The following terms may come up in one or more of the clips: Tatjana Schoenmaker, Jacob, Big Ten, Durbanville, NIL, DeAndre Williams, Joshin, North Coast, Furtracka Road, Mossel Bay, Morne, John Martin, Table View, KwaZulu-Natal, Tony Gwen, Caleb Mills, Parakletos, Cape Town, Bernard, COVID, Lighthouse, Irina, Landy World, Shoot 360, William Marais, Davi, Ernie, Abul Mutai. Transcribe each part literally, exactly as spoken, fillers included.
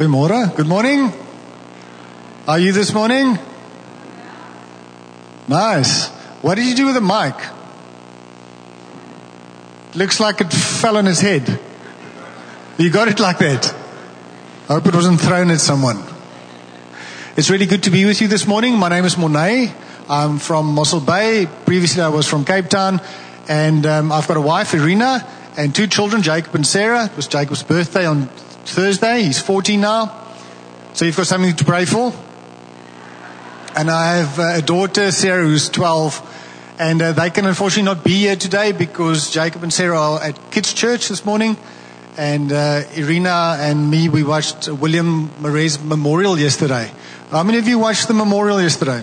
Goeiemorgen. Good morning. How are you this morning? Nice. What did you do with the mic? Looks like it fell on his head. You got it like that. I hope it wasn't thrown at someone. It's really good to be with you this morning. My name is Morne. I'm from Mossel Bay. Previously I was from Cape Town. And um, I've got a wife, Irina, and two children, Jacob and Sarah. It was Jacob's birthday on Thursday. He's fourteen now. So you've got something to pray for. And I have a daughter, Sarah, who's twelve. And uh, they can unfortunately not be here today because Jacob and Sarah are at kids' church this morning. And uh, Irina and me, we watched William Marais' memorial yesterday. How many of you watched the memorial yesterday?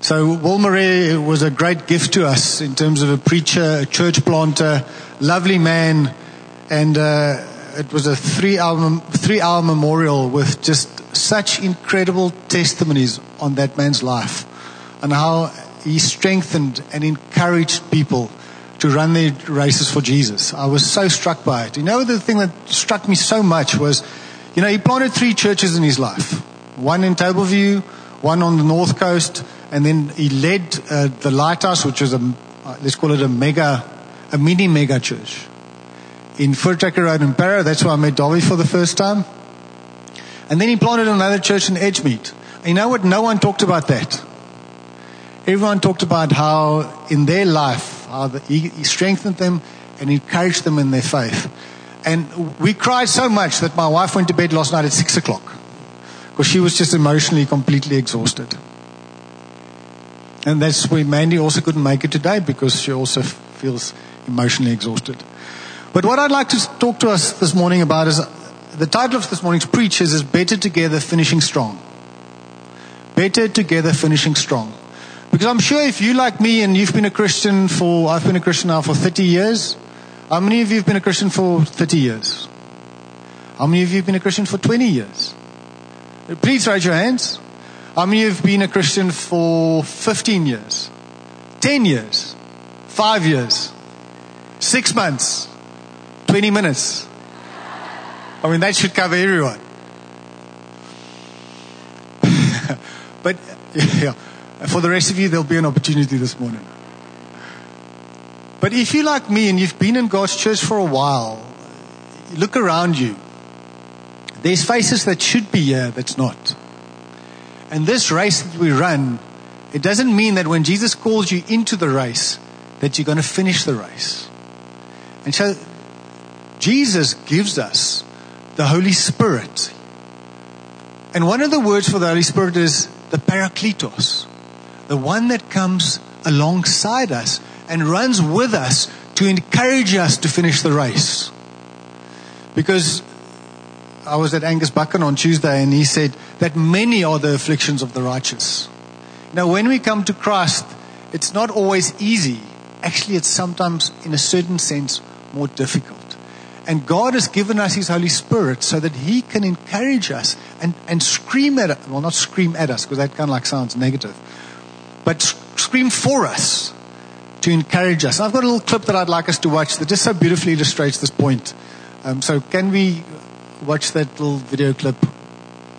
So Will Marais was a great gift to us in terms of a preacher, a church planter, lovely man. And uh, it was a three-hour three-hour memorial with just such incredible testimonies on that man's life and how he strengthened and encouraged people to run their races for Jesus. I was so struck by it. You know, the thing that struck me so much was, you know, he planted three churches in his life. One in Table View, one on the North Coast, and then he led uh, the Lighthouse, which was a, uh, let's call it a mega, a mini mega church in Furtracka Road in Parra. That's where I met Dolly for the first time. And then he planted another church in Edgemead. You know what? No one talked about that. Everyone talked about how in their life, how the, he, he strengthened them and encouraged them in their faith. And we cried so much that my wife went to bed last night at six o'clock because she was just emotionally completely exhausted. And that's why Mandy also couldn't make it today because she also f- feels emotionally exhausted. But what I'd like to talk to us this morning about is the title of this morning's preach is, is Better Together Finishing Strong. Better Together Finishing Strong. Because I'm sure if you like me and you've been a Christian for, I've been a Christian now for thirty years. How many of you have been a Christian for thirty years? How many of you have been a Christian for twenty years? Please raise your hands. How many have been a Christian for fifteen years, ten years, five years, six months, twenty minutes? I mean, that should cover everyone. But yeah, for the rest of you, there'll be an opportunity this morning. But if you like me and you've been in God's church for a while, look around you. There's faces that should be here that's not. And this race that we run, it doesn't mean that when Jesus calls you into the race, that you're going to finish the race. And so Jesus gives us the Holy Spirit. And one of the words for the Holy Spirit is the Parakletos, the one that comes alongside us and runs with us to encourage us to finish the race. Because I was at Angus Buchan on Tuesday and he said that many are the afflictions of the righteous. Now when we come to Christ, it's not always easy. Actually, it's sometimes in a certain sense more difficult. And God has given us His Holy Spirit so that He can encourage us and, and scream at us. Well, not scream at us because that kind of like sounds negative. But scream for us to encourage us. And I've got a little clip that I'd like us to watch that just so beautifully illustrates this point. Um, so can we watch that little video clip?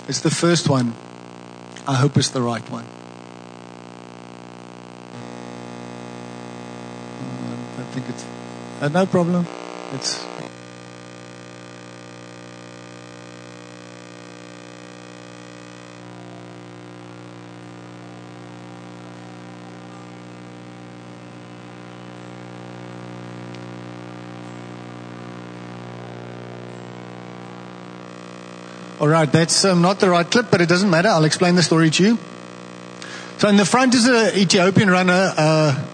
It's the first one. I hope it's the right one. I think it's uh, no problem. It's all right, that's um, not the right clip, but it doesn't matter. I'll explain the story to you. So in the front is an Ethiopian runner, uh,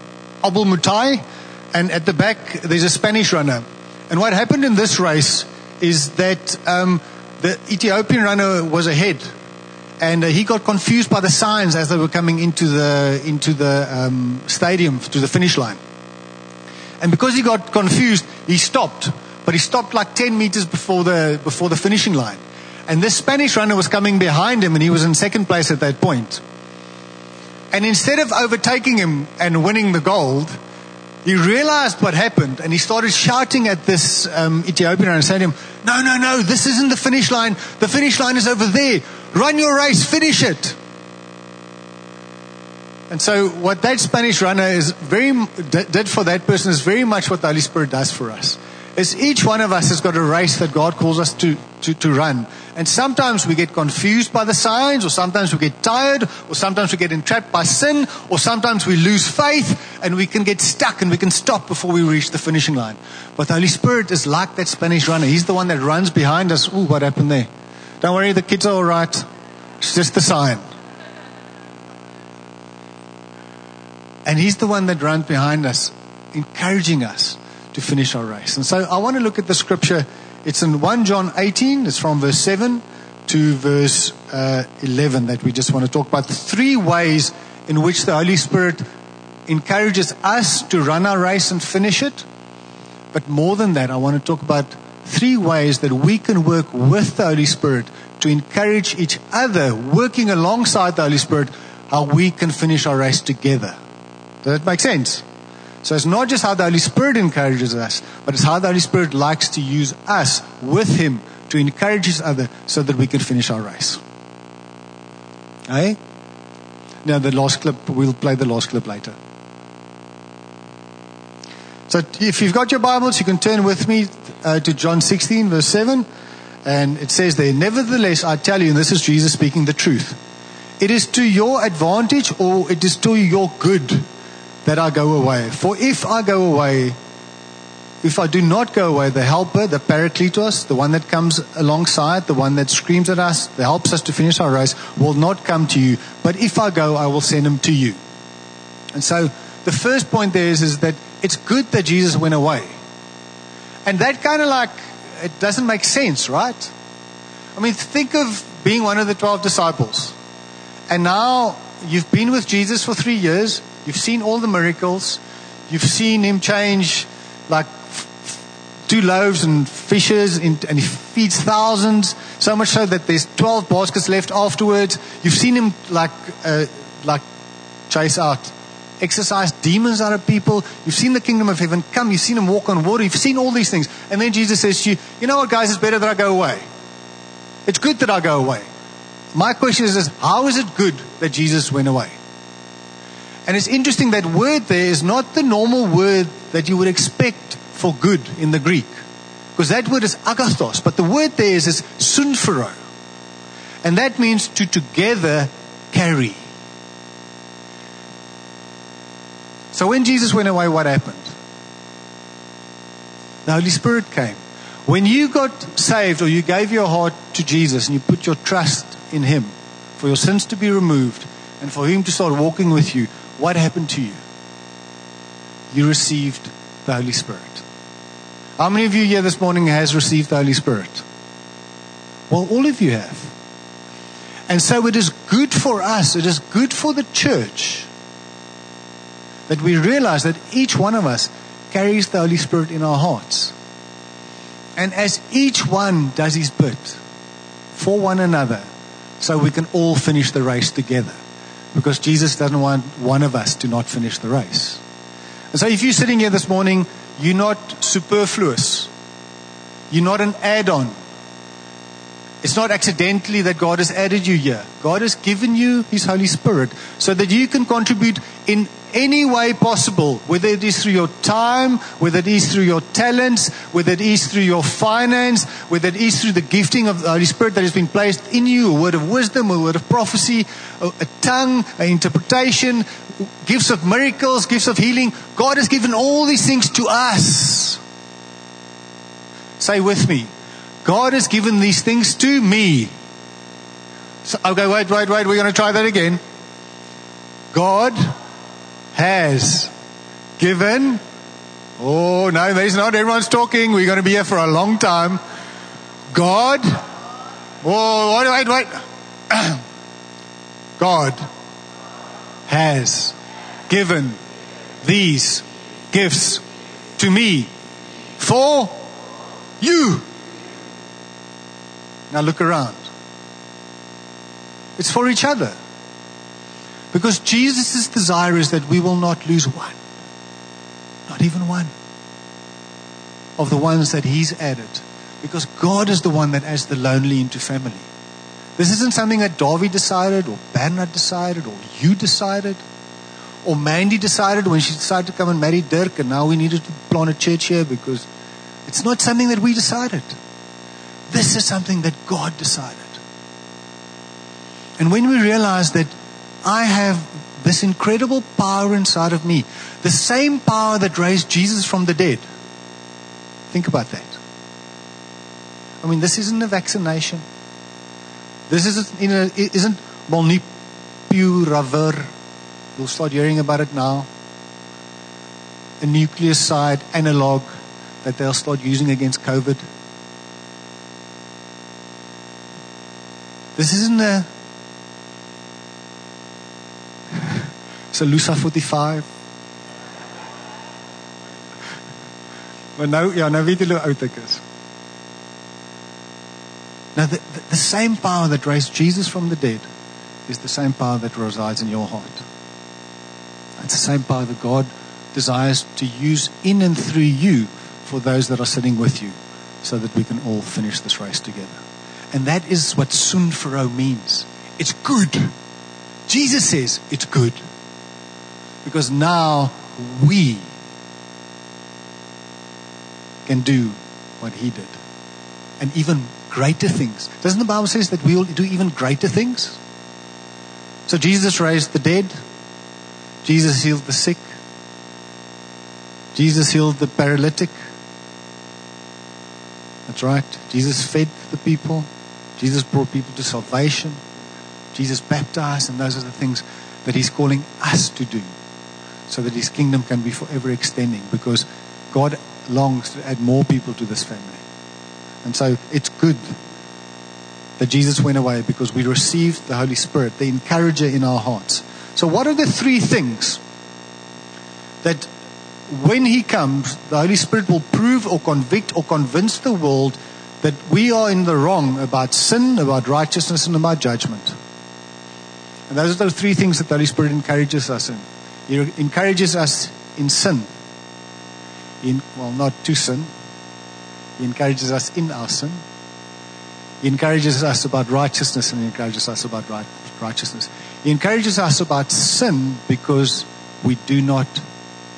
Abul Mutai, and at the back there's a Spanish runner. And what happened in this race is that um, the Ethiopian runner was ahead, and uh, he got confused by the signs as they were coming into the into the um, stadium, to the finish line. And because he got confused, he stopped, but he stopped like ten meters before the before the finishing line. And this Spanish runner was coming behind him, and he was in second place at that point. And instead of overtaking him and winning the gold, He realized what happened, and he started shouting at this um, Ethiopian and saying to him, no, no, no, this isn't the finish line. The finish line is over there. Run your race, finish it. And so what that Spanish runner is very did for that person is very much what the Holy Spirit does for us. It's each one of us has got a race that God calls us to, to, to run. And sometimes we get confused by the signs, or sometimes we get tired, or sometimes we get entrapped by sin, or sometimes we lose faith, and we can get stuck and we can stop before we reach the finishing line. But the Holy Spirit is like that Spanish runner. He's the one that runs behind us. Ooh, what happened there? Don't worry, the kids are all right. It's just the sign. And He's the one that runs behind us, encouraging us to finish our race. And so I want to look at the scripture. It's in First John eighteen. It's from verse seven to verse uh, eleven that we just want to talk about. The three ways in which the Holy Spirit encourages us to run our race and finish it. But more than that, I want to talk about three ways that we can work with the Holy Spirit to encourage each other, working alongside the Holy Spirit, how we can finish our race together. Does that make sense? So it's not just how the Holy Spirit encourages us, but it's how the Holy Spirit likes to use us with Him to encourage each other so that we can finish our race. Eh? Now the last clip, we'll play the last clip later. So if you've got your Bibles, you can turn with me uh, to John sixteen, verse seven. And it says there, nevertheless, I tell you, and this is Jesus speaking the truth, it is to your advantage, or it is to your good, that I go away. For if I go away, if I do not go away, the helper, the Parakletos, the one that comes alongside, the one that screams at us, that helps us to finish our race, will not come to you. But if I go, I will send him to you. And so the first point there is, is that it's good that Jesus went away. And that kind of like, it doesn't make sense, right? I mean, think of being one of the twelve disciples. And now you've been with Jesus for three years. You've seen all the miracles. You've seen him change like f- f- two loaves and fishes, in, and he feeds thousands, so much so that there's twelve baskets left afterwards. You've seen him like uh, like chase out, exorcise demons out of people. You've seen the kingdom of heaven come. You've seen him walk on water. You've seen all these things. And then Jesus says to you, you know what, guys, it's better that I go away. It's good that I go away. My question is, is how is it good that Jesus went away? And it's interesting that word there is not the normal word that you would expect for good in the Greek. Because that word is agathos. But the word there is, is sunfero. And that means to together carry. So when Jesus went away, what happened? The Holy Spirit came. When you got saved, or you gave your heart to Jesus and you put your trust in Him for your sins to be removed and for Him to start walking with you, what happened to you? You received the Holy Spirit. How many of you here this morning has received the Holy Spirit? Well, all of you have. And so it is good for us, it is good for the church that we realize that each one of us carries the Holy Spirit in our hearts. And as each one does his bit for one another, so we can all finish the race together. Because Jesus doesn't want one of us to not finish the race. And so if you're sitting here this morning, you're not superfluous. You're not an add-on. It's not accidentally that God has added you here. God has given you His Holy Spirit so that you can contribute in any way possible, whether it is through your time, whether it is through your talents, whether it is through your finance, whether it is through the gifting of the Holy Spirit that has been placed in you, a word of wisdom, a word of prophecy, a tongue, an interpretation, gifts of miracles, gifts of healing. God has given all these things to us. Say with me, God has given these things to me. So, okay, wait, wait, wait, we're going to try that again. God has given, oh no, there's not, everyone's talking, we're going to be here for a long time. God, oh, wait, wait, wait. God has given these gifts to me for you. Now look around. It's for each other. Because Jesus' desire is that we will not lose one. Not even one of the ones that he's added. Because God is the one that adds the lonely into family. This isn't something that Davi decided or Bernard decided or you decided or Mandy decided when she decided to come and marry Dirk and now we needed to plant a church here because it's not something that we decided. This is something that God decided. And when we realize that I have this incredible power inside of me, the same power that raised Jesus from the dead. Think about that. I mean, this isn't a vaccination. This isn't, you know, isn't molnupiravir. You'll start hearing about it now. A nucleoside analog that they'll start using against COVID. This isn't a Salusa forty-five. But now, yeah, now weet julle hoe oud ek is. Now, the, the, the same power that raised Jesus from the dead is the same power that resides in your heart. It's the same power that God desires to use in and through you for those that are sitting with you so that we can all finish this race together. And that is what sun faro means. It's good. Jesus says it's good. Because now we can do what he did. And even greater things. Doesn't the Bible say that we will do even greater things? So Jesus raised the dead. Jesus healed the sick. Jesus healed the paralytic. That's right. Jesus fed the people. Jesus brought people to salvation. Jesus baptized, and those are the things that he's calling us to do so that his kingdom can be forever extending, because God longs to add more people to this family. And so it's good that Jesus went away because we received the Holy Spirit, the encourager in our hearts. So what are the three things that when he comes, the Holy Spirit will prove or convict or convince the world that we are in the wrong about sin, about righteousness, and about judgment? And those are the three things that the Holy Spirit encourages us in. He encourages us in sin. In, well, not to sin. He encourages us in our sin. He encourages us about righteousness, and he encourages us about right, righteousness. He encourages us about sin because we do not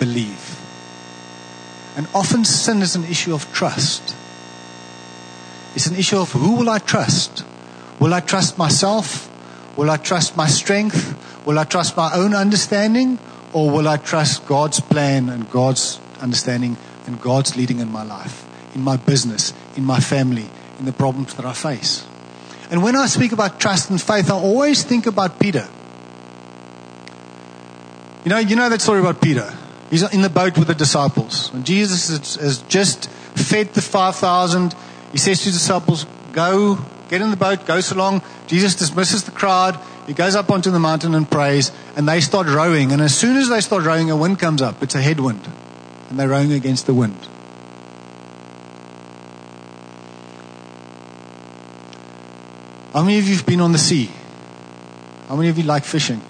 believe. And often sin is an issue of trust. It's an issue of who will I trust? Will I trust myself? Will I trust my strength? Will I trust my own understanding? Or will I trust God's plan and God's understanding and God's leading in my life, in my business, in my family, in the problems that I face? And when I speak about trust and faith, I always think about Peter. You know, you know that story about Peter. He's in the boat with the disciples. And Jesus has just fed the five thousand. He says to his disciples, go, get in the boat, goes along. Jesus dismisses the crowd. He goes up onto the mountain and prays. And they start rowing. And as soon as they start rowing, a wind comes up. It's a headwind. And they're rowing against the wind. How many of you have been on the sea? How many of you like fishing?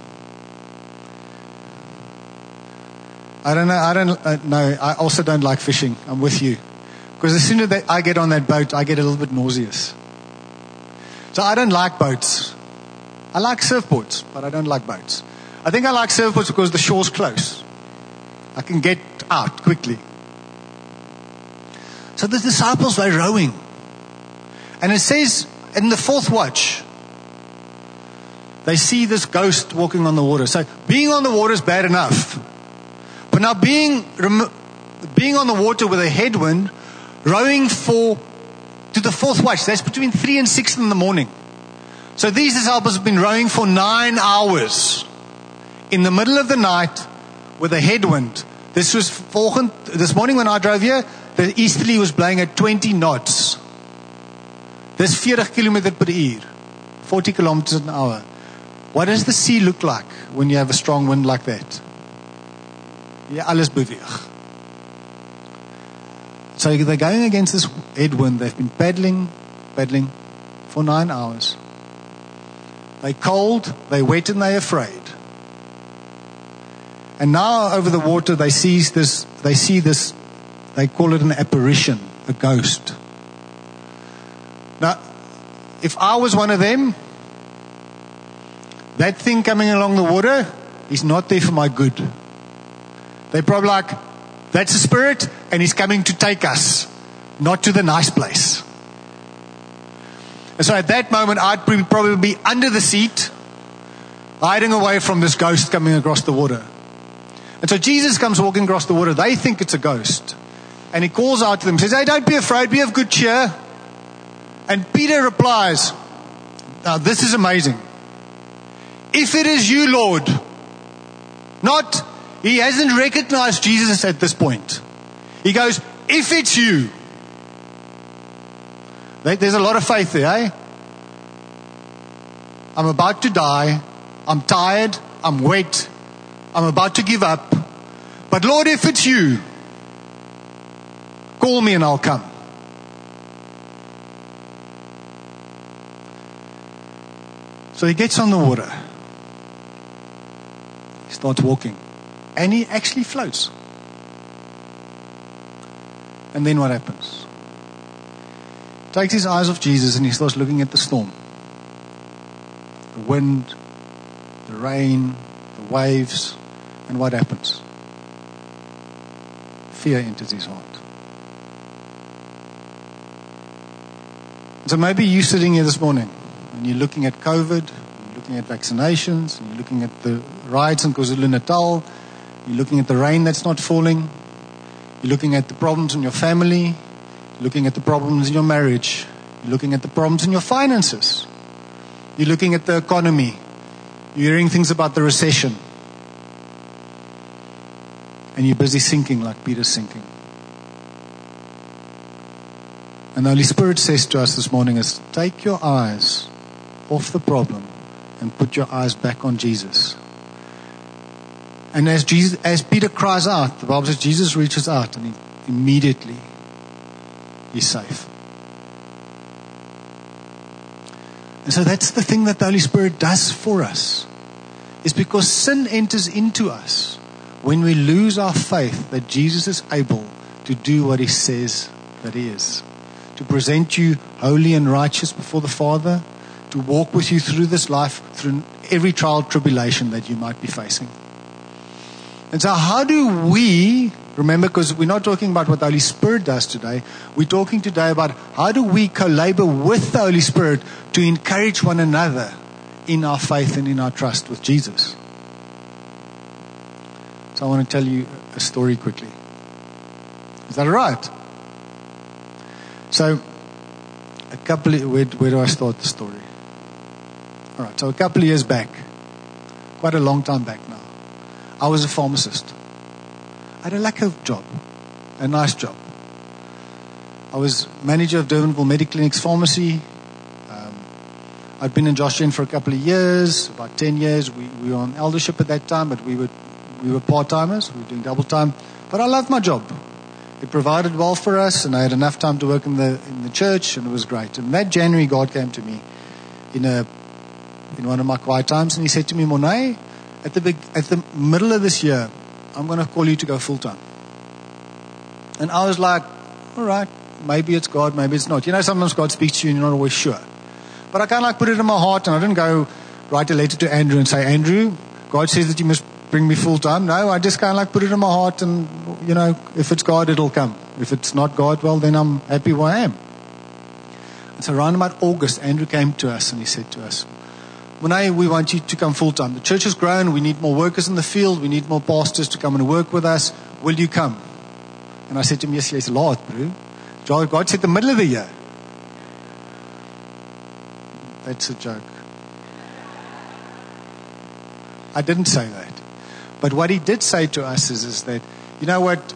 I don't know. I don't uh, know. I also don't like fishing. I'm with you. Because as soon as I get on that boat, I get a little bit nauseous. So I don't like boats. I like surfboards, but I don't like boats. I think I like surfboards because the shore's close. I can get out quickly. So the disciples were rowing. And it says in the fourth watch, they see this ghost walking on the water. So being on the water is bad enough. But now being, being on the water with a headwind, rowing for to the fourth watch. That's between three and six in the morning. So these disciples have been rowing for nine hours in the middle of the night with a headwind. This was this morning when I drove here. The easterly was blowing at twenty knots. That's forty kilometers per hour, forty kilometers an hour. What does the sea look like when you have a strong wind like that? Yeah, alles beweeg. So they're going against this headwind. They've been paddling, paddling for nine hours. They're cold, they're wet, and they're afraid. And now over the water they see this, they see this, they call it an apparition, a ghost. Now, if I was one of them, that thing coming along the water is not there for my good. They're probably like, that's a spirit and he's coming to take us, not to the nice place. And so at that moment, I'd probably be under the seat, hiding away from this ghost coming across the water. And so Jesus comes walking across the water. They think it's a ghost. And he calls out to them, says, hey, don't be afraid, be of good cheer. And Peter replies, now this is amazing. If it is you, Lord. Not, he hasn't recognized Jesus at this point. He goes, if it's you. There's a lot of faith there, eh? I'm about to die. I'm tired. I'm wet. I'm about to give up. But Lord, if it's you, call me and I'll come. So he gets on the water. He starts walking. And he actually floats. And then what happens? Takes his eyes off Jesus and he starts looking at the storm. The wind, the rain, the waves, and what happens? Fear enters his heart. So maybe you're sitting here this morning and you're looking at COVID, you're looking at vaccinations, you're looking at the riots in KwaZulu-Natal, you're looking at the rain that's not falling, you're looking at the problems in your family, looking at the problems in your marriage, you're looking at the problems in your finances, you're looking at the economy, you're hearing things about the recession, and you're busy sinking like Peter's sinking. And the Holy Spirit says to us this morning is, take your eyes off the problem and put your eyes back on Jesus. And as Jesus, as Peter cries out, the Bible says Jesus reaches out and he immediately is safe. And so that's the thing that the Holy Spirit does for us. It's because sin enters into us when we lose our faith that Jesus is able to do what he says that he is. To present you holy and righteous before the Father. To walk with you through this life, through every trial, tribulation that you might be facing. And so how do we... Remember, because we're not talking about what the Holy Spirit does today. We're talking today about how do we co-labor with the Holy Spirit to encourage one another in our faith and in our trust with Jesus. So I want to tell you a story quickly. Is that all right? So, a couple of, where, where do I start the story? All right, so a couple of years back, quite a long time back now, I was a pharmacist. I had a lack of job, a nice job. I was manager of Durbanville Medical Clinic's pharmacy. Um, I'd been in Joshin for a couple of years, about ten years. We, we were on eldership at that time, but we were we were part-timers. We were doing double time. But I loved my job. It provided well for us, and I had enough time to work in the in the church, and it was great. And that January, God came to me in a in one of my quiet times, and he said to me, Morne, at the big, at the middle of this year, I'm going to call you to go full-time. And I was like, all right, maybe it's God, maybe it's not. You know, sometimes God speaks to you and you're not always sure. But I kind of like put it in my heart, and I didn't go write a letter to Andrew and say, Andrew, God says that you must bring me full-time. No, I just kind of like put it in my heart, and, you know, if it's God, it'll come. If it's not God, well, then I'm happy where I am. And so around about August, Andrew came to us, and he said to us, Morne, we want you to come full-time. The church has grown. We need more workers in the field. We need more pastors to come and work with us. Will you come? And I said to him, yes, yes, Lord, bro. God said the middle of the year. That's a joke. I didn't say that. But what he did say to us is, is that, you know what,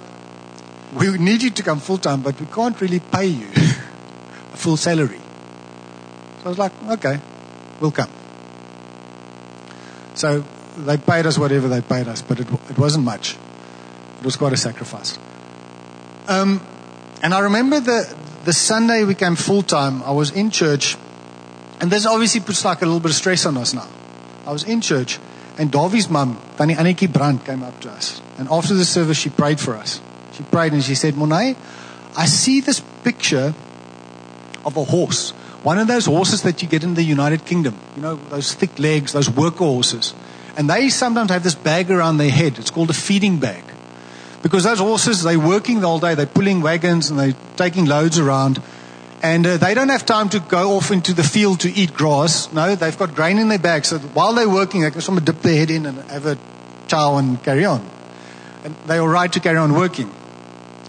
we need you to come full-time, but we can't really pay you a full salary. So I was like, okay, we'll come. So they paid us whatever they paid us, but it, it wasn't much. It was quite a sacrifice. Um, and I remember the, the Sunday we came full-time, I was in church, and this obviously puts like a little bit of stress on us now. I was in church, And Davi's mum, Tani Aniki Brandt, came up to us. And after the service, she prayed for us. She prayed and she said, Morne, I see this picture of a horse. One of those horses that you get in the United Kingdom. You know, those thick legs, those worker horses. And they sometimes have this bag around their head. It's called a feeding bag. Because those horses, they're working the whole day. They're pulling wagons and they're taking loads around. And uh, they don't have time to go off into the field to eat grass. No, they've got grain in their bag. So while they're working, they can sort of dip their head in and have a chow and carry on. And they're all right to carry on working.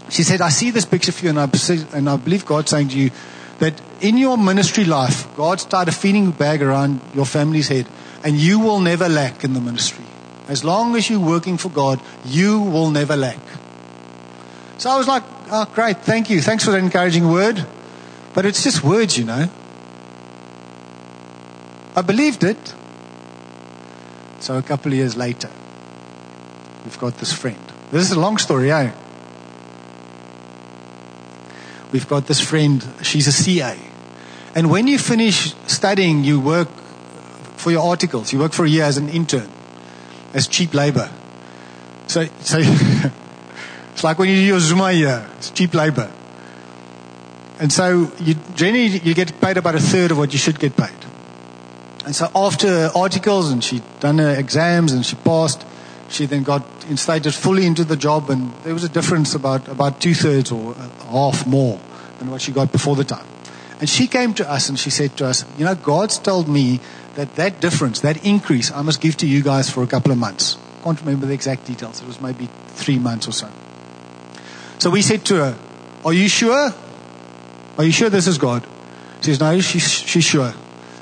She said, I see this picture for you, and I, and I believe God's saying to you that in your ministry life, God's tied a feeding bag around your family's head, and you will never lack in the ministry. As long as you're working for God, you will never lack. So I was like, oh, great, thank you. Thanks for that encouraging word. But it's just words, you know. I believed it. So a couple of years later, we've got this friend. This is a long story, eh? We've got this friend. She's a C A. And when you finish studying, you work for your articles. You work for a year as an intern, as cheap labor. So, so it's like when you do your Zuma year. It's cheap labor. And so you, generally you get paid about a third of what you should get paid. And so after articles, and she'd done her exams and she passed, she then got instated fully into the job, and there was a difference about, about two-thirds or half more than what she got before the time. And she came to us and she said to us, you know, God's told me that that difference, that increase, I must give to you guys for a couple of months. Can't remember the exact details. It was maybe three months or so. So we said to her, are you sure? Are you sure this is God? She says, no, she's, she's sure.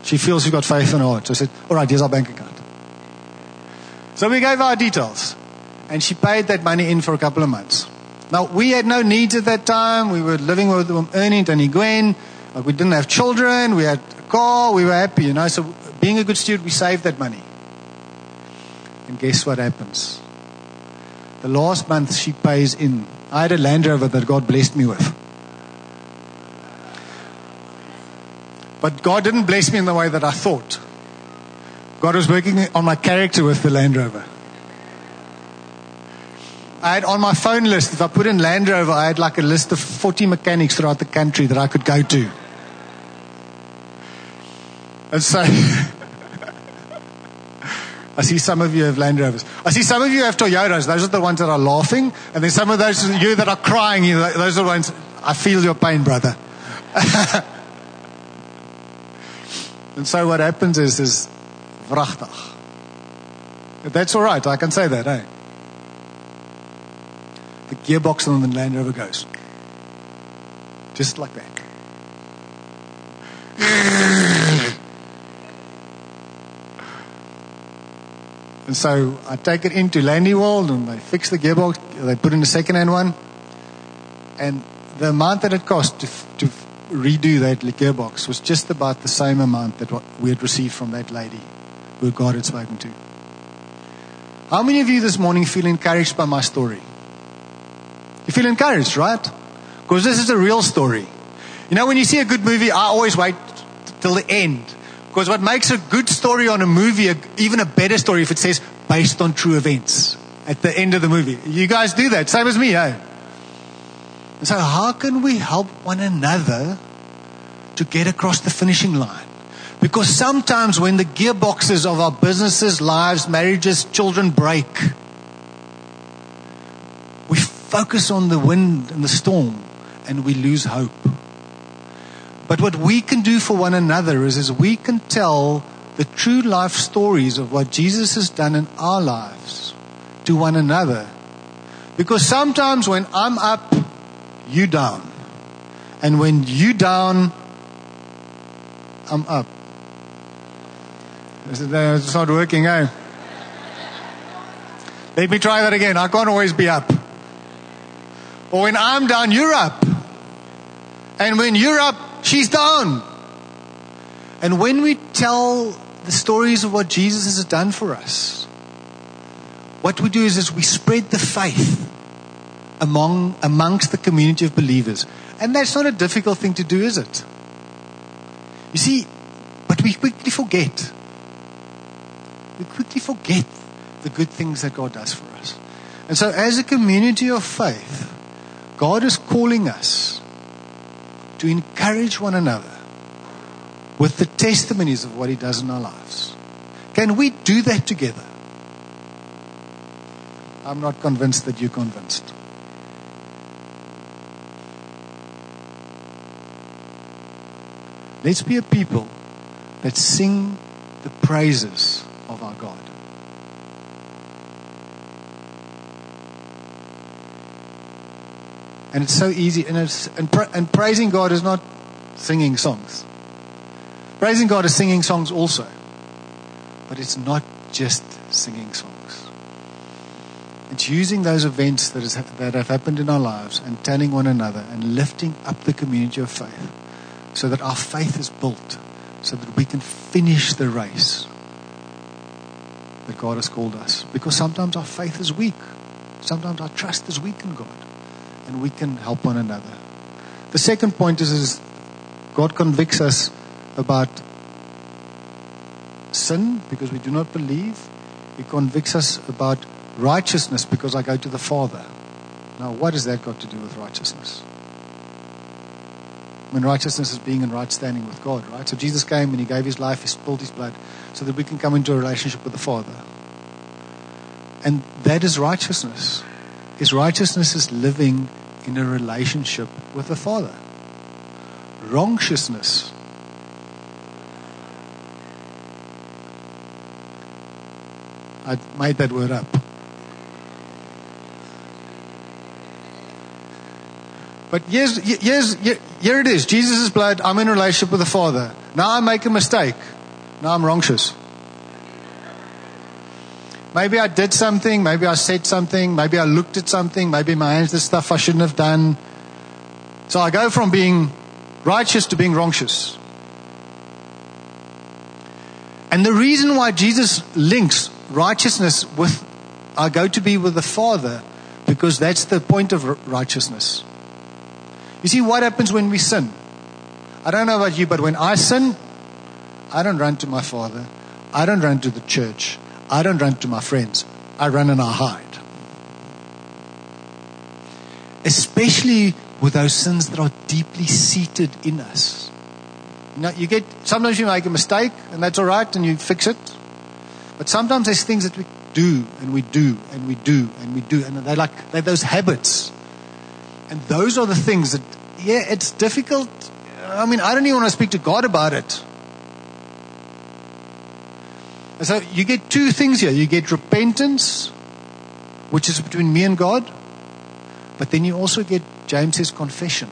She feels she's got faith in her heart. So I said, all right, here's our bank account. So we gave our details. And she paid that money in for a couple of months. Now, we had no needs at that time. We were living with Ernie and Tony Gwen. Like, we didn't have children. We had a car. We were happy, you know. So being a good steward, we saved that money. And guess what happens? The last month she pays in. I had a Land Rover that God blessed me with. But God didn't bless me in the way that I thought. God was working on my character with the Land Rover. I had on my phone list, if I put in Land Rover, I had like a list of forty mechanics throughout the country that I could go to. And so, I see some of you have Land Rovers. I see some of you have Toyotas. Those are the ones that are laughing. And then some of those of you that are crying, those are the ones, I feel your pain, brother. And so what happens is, is vrachtig. That's all right, I can say that, eh? The gearbox on the Land Rover goes. Just like that. And so I take it into Landy World and they fix the gearbox. They put in a second-hand one. And the amount that it cost to... to redo that gearbox was just about the same amount that we had received from that lady who God had spoken to. How many of you this morning feel encouraged by my story? You feel encouraged, right? Because this is a real story. You know, when you see a good movie, I always wait till the end. Because what makes a good story on a movie, even a better story, if it says, based on true events, at the end of the movie. You guys do that, same as me, eh? And so how can we help one another to get across the finishing line? Because sometimes when the gearboxes of our businesses, lives, marriages, children break, we focus on the wind and the storm and we lose hope. But what we can do for one another is, is we can tell the true life stories of what Jesus has done in our lives to one another. Because sometimes when I'm up, you down. And when you down, I'm up. It's not working, eh? Let me try that again. I can't always be up. Or when I'm down, you're up. And when you're up, she's down. And when we tell the stories of what Jesus has done for us, what we do is, is we spread the faith among amongst the community of believers. And that's not a difficult thing to do, is it? You see, but we quickly forget. we quickly forget the good things that God does for us. And so as a community of faith, God is calling us to encourage one another with the testimonies of what He does in our lives. Can we do that together? I'm not convinced that you're convinced. Let's be a people that sing the praises of our God. And it's so easy. And, it's, and, pra- and praising God is not singing songs. Praising God is singing songs also. But it's not just singing songs. It's using those events that, is, that have happened in our lives and telling one another and lifting up the community of faith so that our faith is built, so that we can finish the race that God has called us. Because sometimes our faith is weak. Sometimes our trust is weak in God. And we can help one another. The second point is, is God convicts us about sin because we do not believe. He convicts us about righteousness because I go to the Father. Now, what has that got to do with righteousness? I mean, righteousness is being in right standing with God, right? So Jesus came and He gave His life, He spilled His blood so that we can come into a relationship with the Father. And that is righteousness. His righteousness is living in a relationship with the Father. Wrongshiousness I made that word up. But here's, here's, here it is. Jesus' blood, I'm in a relationship with the Father. Now I make a mistake. Now I'm wrongshous. Maybe I did something. Maybe I said something. Maybe I looked at something. Maybe my hands did stuff I shouldn't have done. So I go from being righteous to being wrongshous. And the reason why Jesus links righteousness with I go to be with the Father, because that's the point of righteousness. You see, what happens when we sin? I don't know about you, but when I sin, I don't run to my Father. I don't run to the church. I don't run to my friends. I run and I hide. Especially with those sins that are deeply seated in us. You know, you get, sometimes you make a mistake, and that's all right, and you fix it. But sometimes there's things that we do, and we do, and we do, and we do. And they're like, they're those habits. And those are the things that, yeah, it's difficult. I mean, I don't even want to speak to God about it. And so you get two things here. You get repentance, which is between me and God. But then you also get James's confession,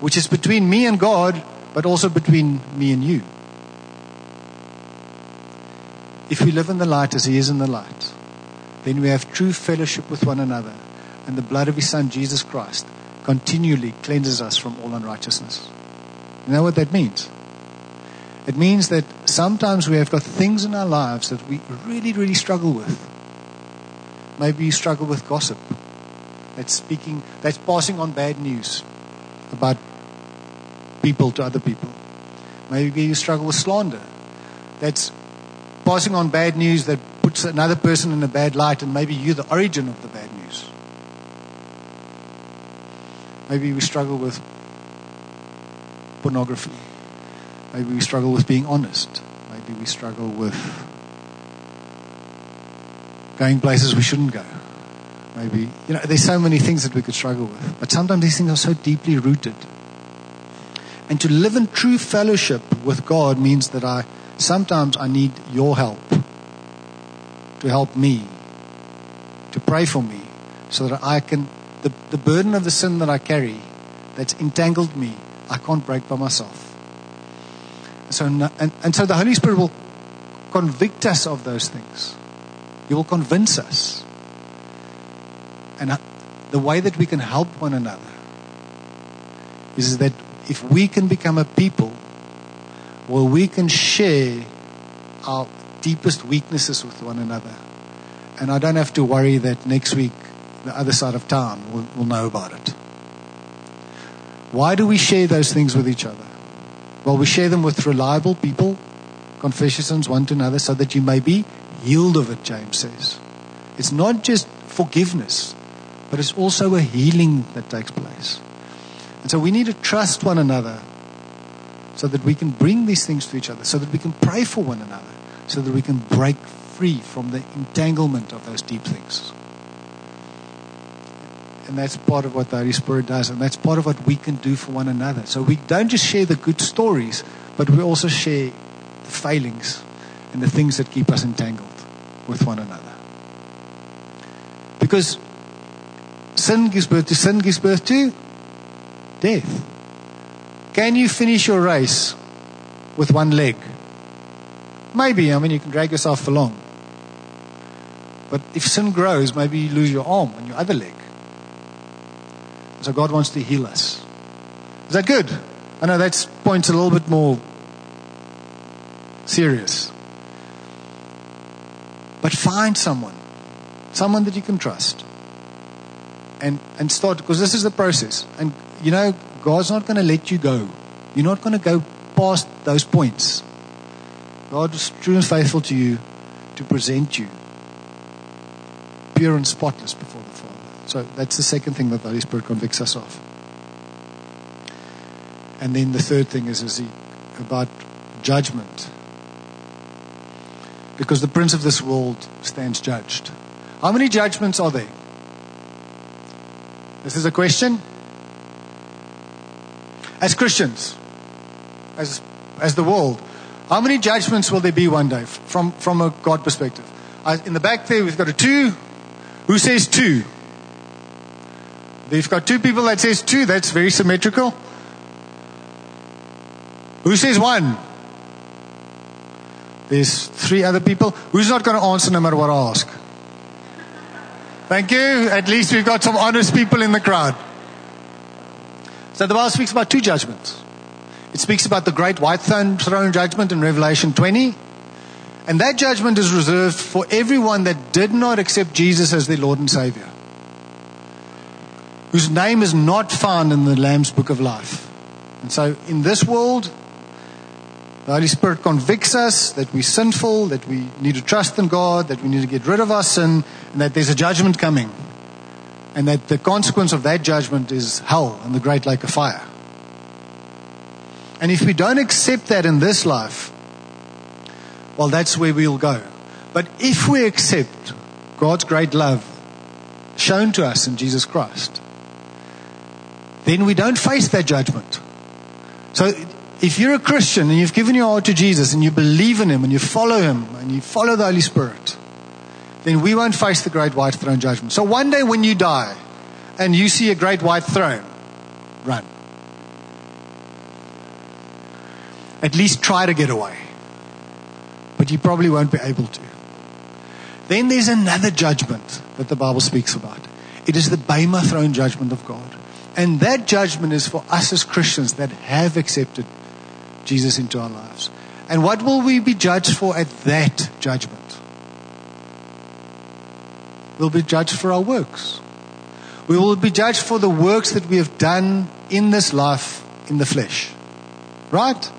which is between me and God, but also between me and you. If we live in the light as He is in the light, then we have true fellowship with one another, and the blood of His Son, Jesus Christ, continually cleanses us from all unrighteousness. You know what that means? It means that sometimes we have got things in our lives that we really, really struggle with. Maybe you struggle with gossip. That's speaking, that's passing on bad news about people to other people. Maybe you struggle with slander. That's passing on bad news that puts another person in a bad light, and maybe you're the origin of the bad news. Maybe we struggle with pornography. Maybe we struggle with being honest. Maybe we struggle with going places we shouldn't go. Maybe, you know, there's so many things that we could struggle with. But sometimes these things are so deeply rooted. And to live in true fellowship with God means that I, sometimes I need your help to help me, to pray for me, so that I can, the, the burden of the sin that I carry, that's entangled me, I can't break by myself. So, and, and so the Holy Spirit will convict us of those things. He will convince us. And the way that we can help one another is that if we can become a people where we can share our deepest weaknesses with one another, and I don't have to worry that next week the other side of town will, will know about it. Why do we share those things with each other? Well, we share them with reliable people confess your sins one to another so that you may be healed of it, James says. It's not just forgiveness, but it's also a healing that takes place. And so we need to trust one another so that we can bring these things to each other, so that we can pray for one another, so that we can break free from the entanglement of those deep things. And that's part of what the Holy Spirit does, and that's part of what we can do for one another. So we don't just share the good stories, but we also share the failings and the things that keep us entangled with one another. Because sin gives birth to sin gives birth to death. Can you finish your race with one leg? Maybe. I mean, you can drag yourself along. But if sin grows, maybe you lose your arm and your other leg. So God wants to heal us. Is that good? I know that point's a little bit more serious. But find someone. Someone that you can trust. And and start, because this is the process. And, you know, God's not going to let you go. You're not going to go past those points. God is true and faithful to you to present you pure and spotless before the Father. So that's the second thing that the Holy Spirit convicts us of. And then the third thing is, is he, about judgment. Because the prince of this world stands judged. How many judgments are there? This is a question. As Christians, as as the world, how many judgments will there be one day from, from a God perspective? Uh, in the back there, we've got a two. Who says two? They've got two people that says two. That's very symmetrical. Who says one? There's three other people. Who's not going to answer no matter what I ask? Thank you. At least we've got some honest people in the crowd. So the Bible speaks about two judgments. It speaks about the great white throne judgment in Revelation twenty. And that judgment is reserved for everyone that did not accept Jesus as their Lord and Savior, whose name is not found in the Lamb's Book of Life. And so in this world, the Holy Spirit convicts us that we're sinful, that we need to trust in God, that we need to get rid of our sin, and that there's a judgment coming. And that the consequence of that judgment is hell and the great lake of fire. And if we don't accept that in this life, well, that's where we'll go. But if we accept God's great love shown to us in Jesus Christ, then we don't face that judgment. So if you're a Christian and you've given your heart to Jesus and you believe in him and you follow him and you follow the Holy Spirit, then we won't face the great white throne judgment. So one day when you die and you see a great white throne, run. At least try to get away. But you probably won't be able to. Then there's another judgment that the Bible speaks about. It is the Bema throne judgment of God. And that judgment is for us as Christians that have accepted Jesus into our lives. And what will we be judged for at that judgment? We'll be judged for our works. We will be judged for the works that we have done in this life, in the flesh. Right?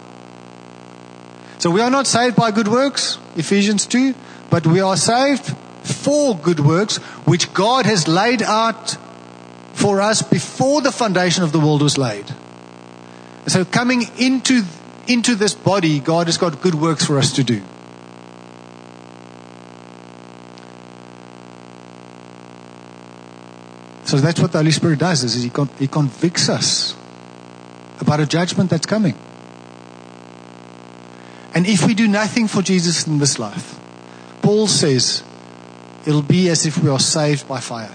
So we are not saved by good works, Ephesians two, but we are saved for good works, which God has laid out for us before the foundation of the world was laid. And so coming into, into this body, God has got good works for us to do. So that's what the Holy Spirit does, is he, con- he convicts us about a judgment that's coming. And if we do nothing for Jesus in this life, Paul says it'll be as if we are saved by fire.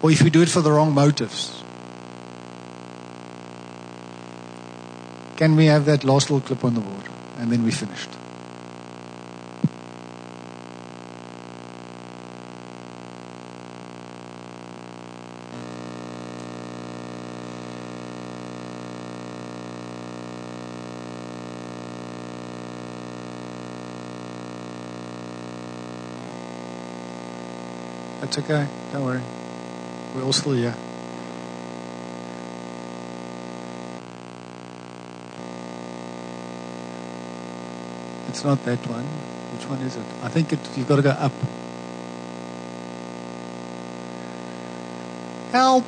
Or if we do it for the wrong motives. Can we have that last little clip on the board? And then we finished. That's okay, don't worry. We're all still here. It's not that one. Which one is it? I think it, you've got to go up. Help!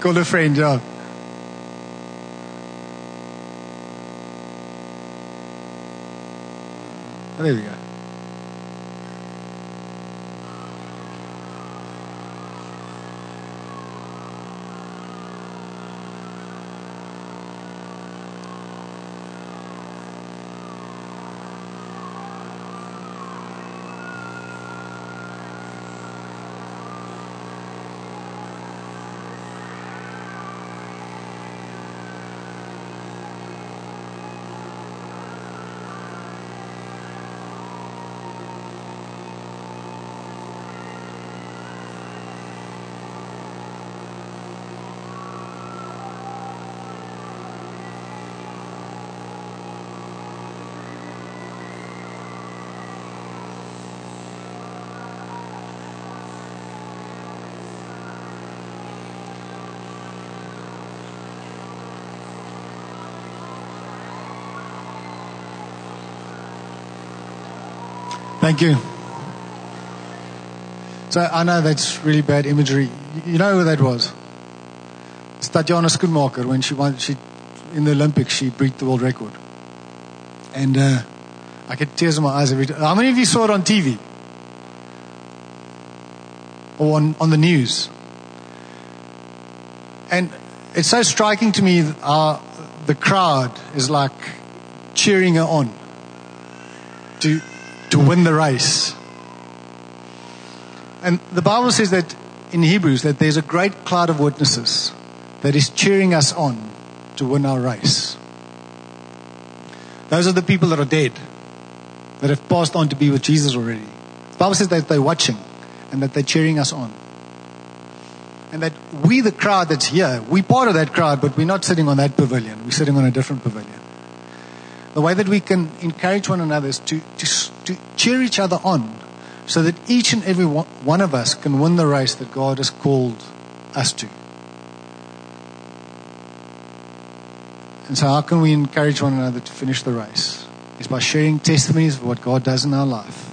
Call a friend, yeah. There we go. Thank you. So I know that's really bad imagery. You know who that was? It's Tatjana Schoenmaker when she won. She in the Olympics she beat the world record, and uh, I get tears in my eyes every time. How many of you saw it on T V or on on the news? And it's so striking to me. Our, the crowd is like cheering her on. To to win the race. And the Bible says that in Hebrews that there's a great cloud of witnesses that is cheering us on to win our race. Those are the people that are dead, that have passed on to be with Jesus already. The Bible says that they're watching and that they're cheering us on. And that we, the crowd that's here, we're part of that crowd, but we're not sitting on that pavilion. We're sitting on a different pavilion. The way that we can encourage one another is to, to, to cheer each other on so that each and every one of us can win the race that God has called us to. And so how can we encourage one another to finish the race? It's by sharing testimonies of what God does in our life,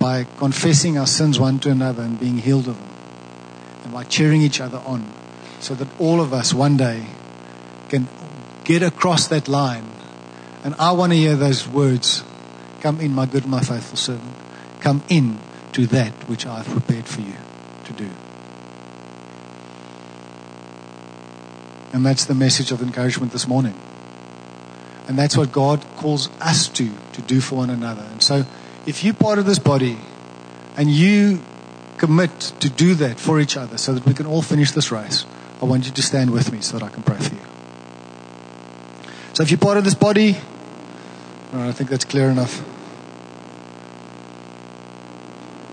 by confessing our sins one to another and being healed of them, and by cheering each other on so that all of us one day can get across that line. And I want to hear those words, come in, my good and my faithful servant. Come in to that which I have prepared for you to do. And that's the message of encouragement this morning. And that's what God calls us to, to do for one another. And so if you're part of this body and you commit to do that for each other so that we can all finish this race, I want you to stand with me so that I can pray for you. So if you're part of this body, all right, I think that's clear enough.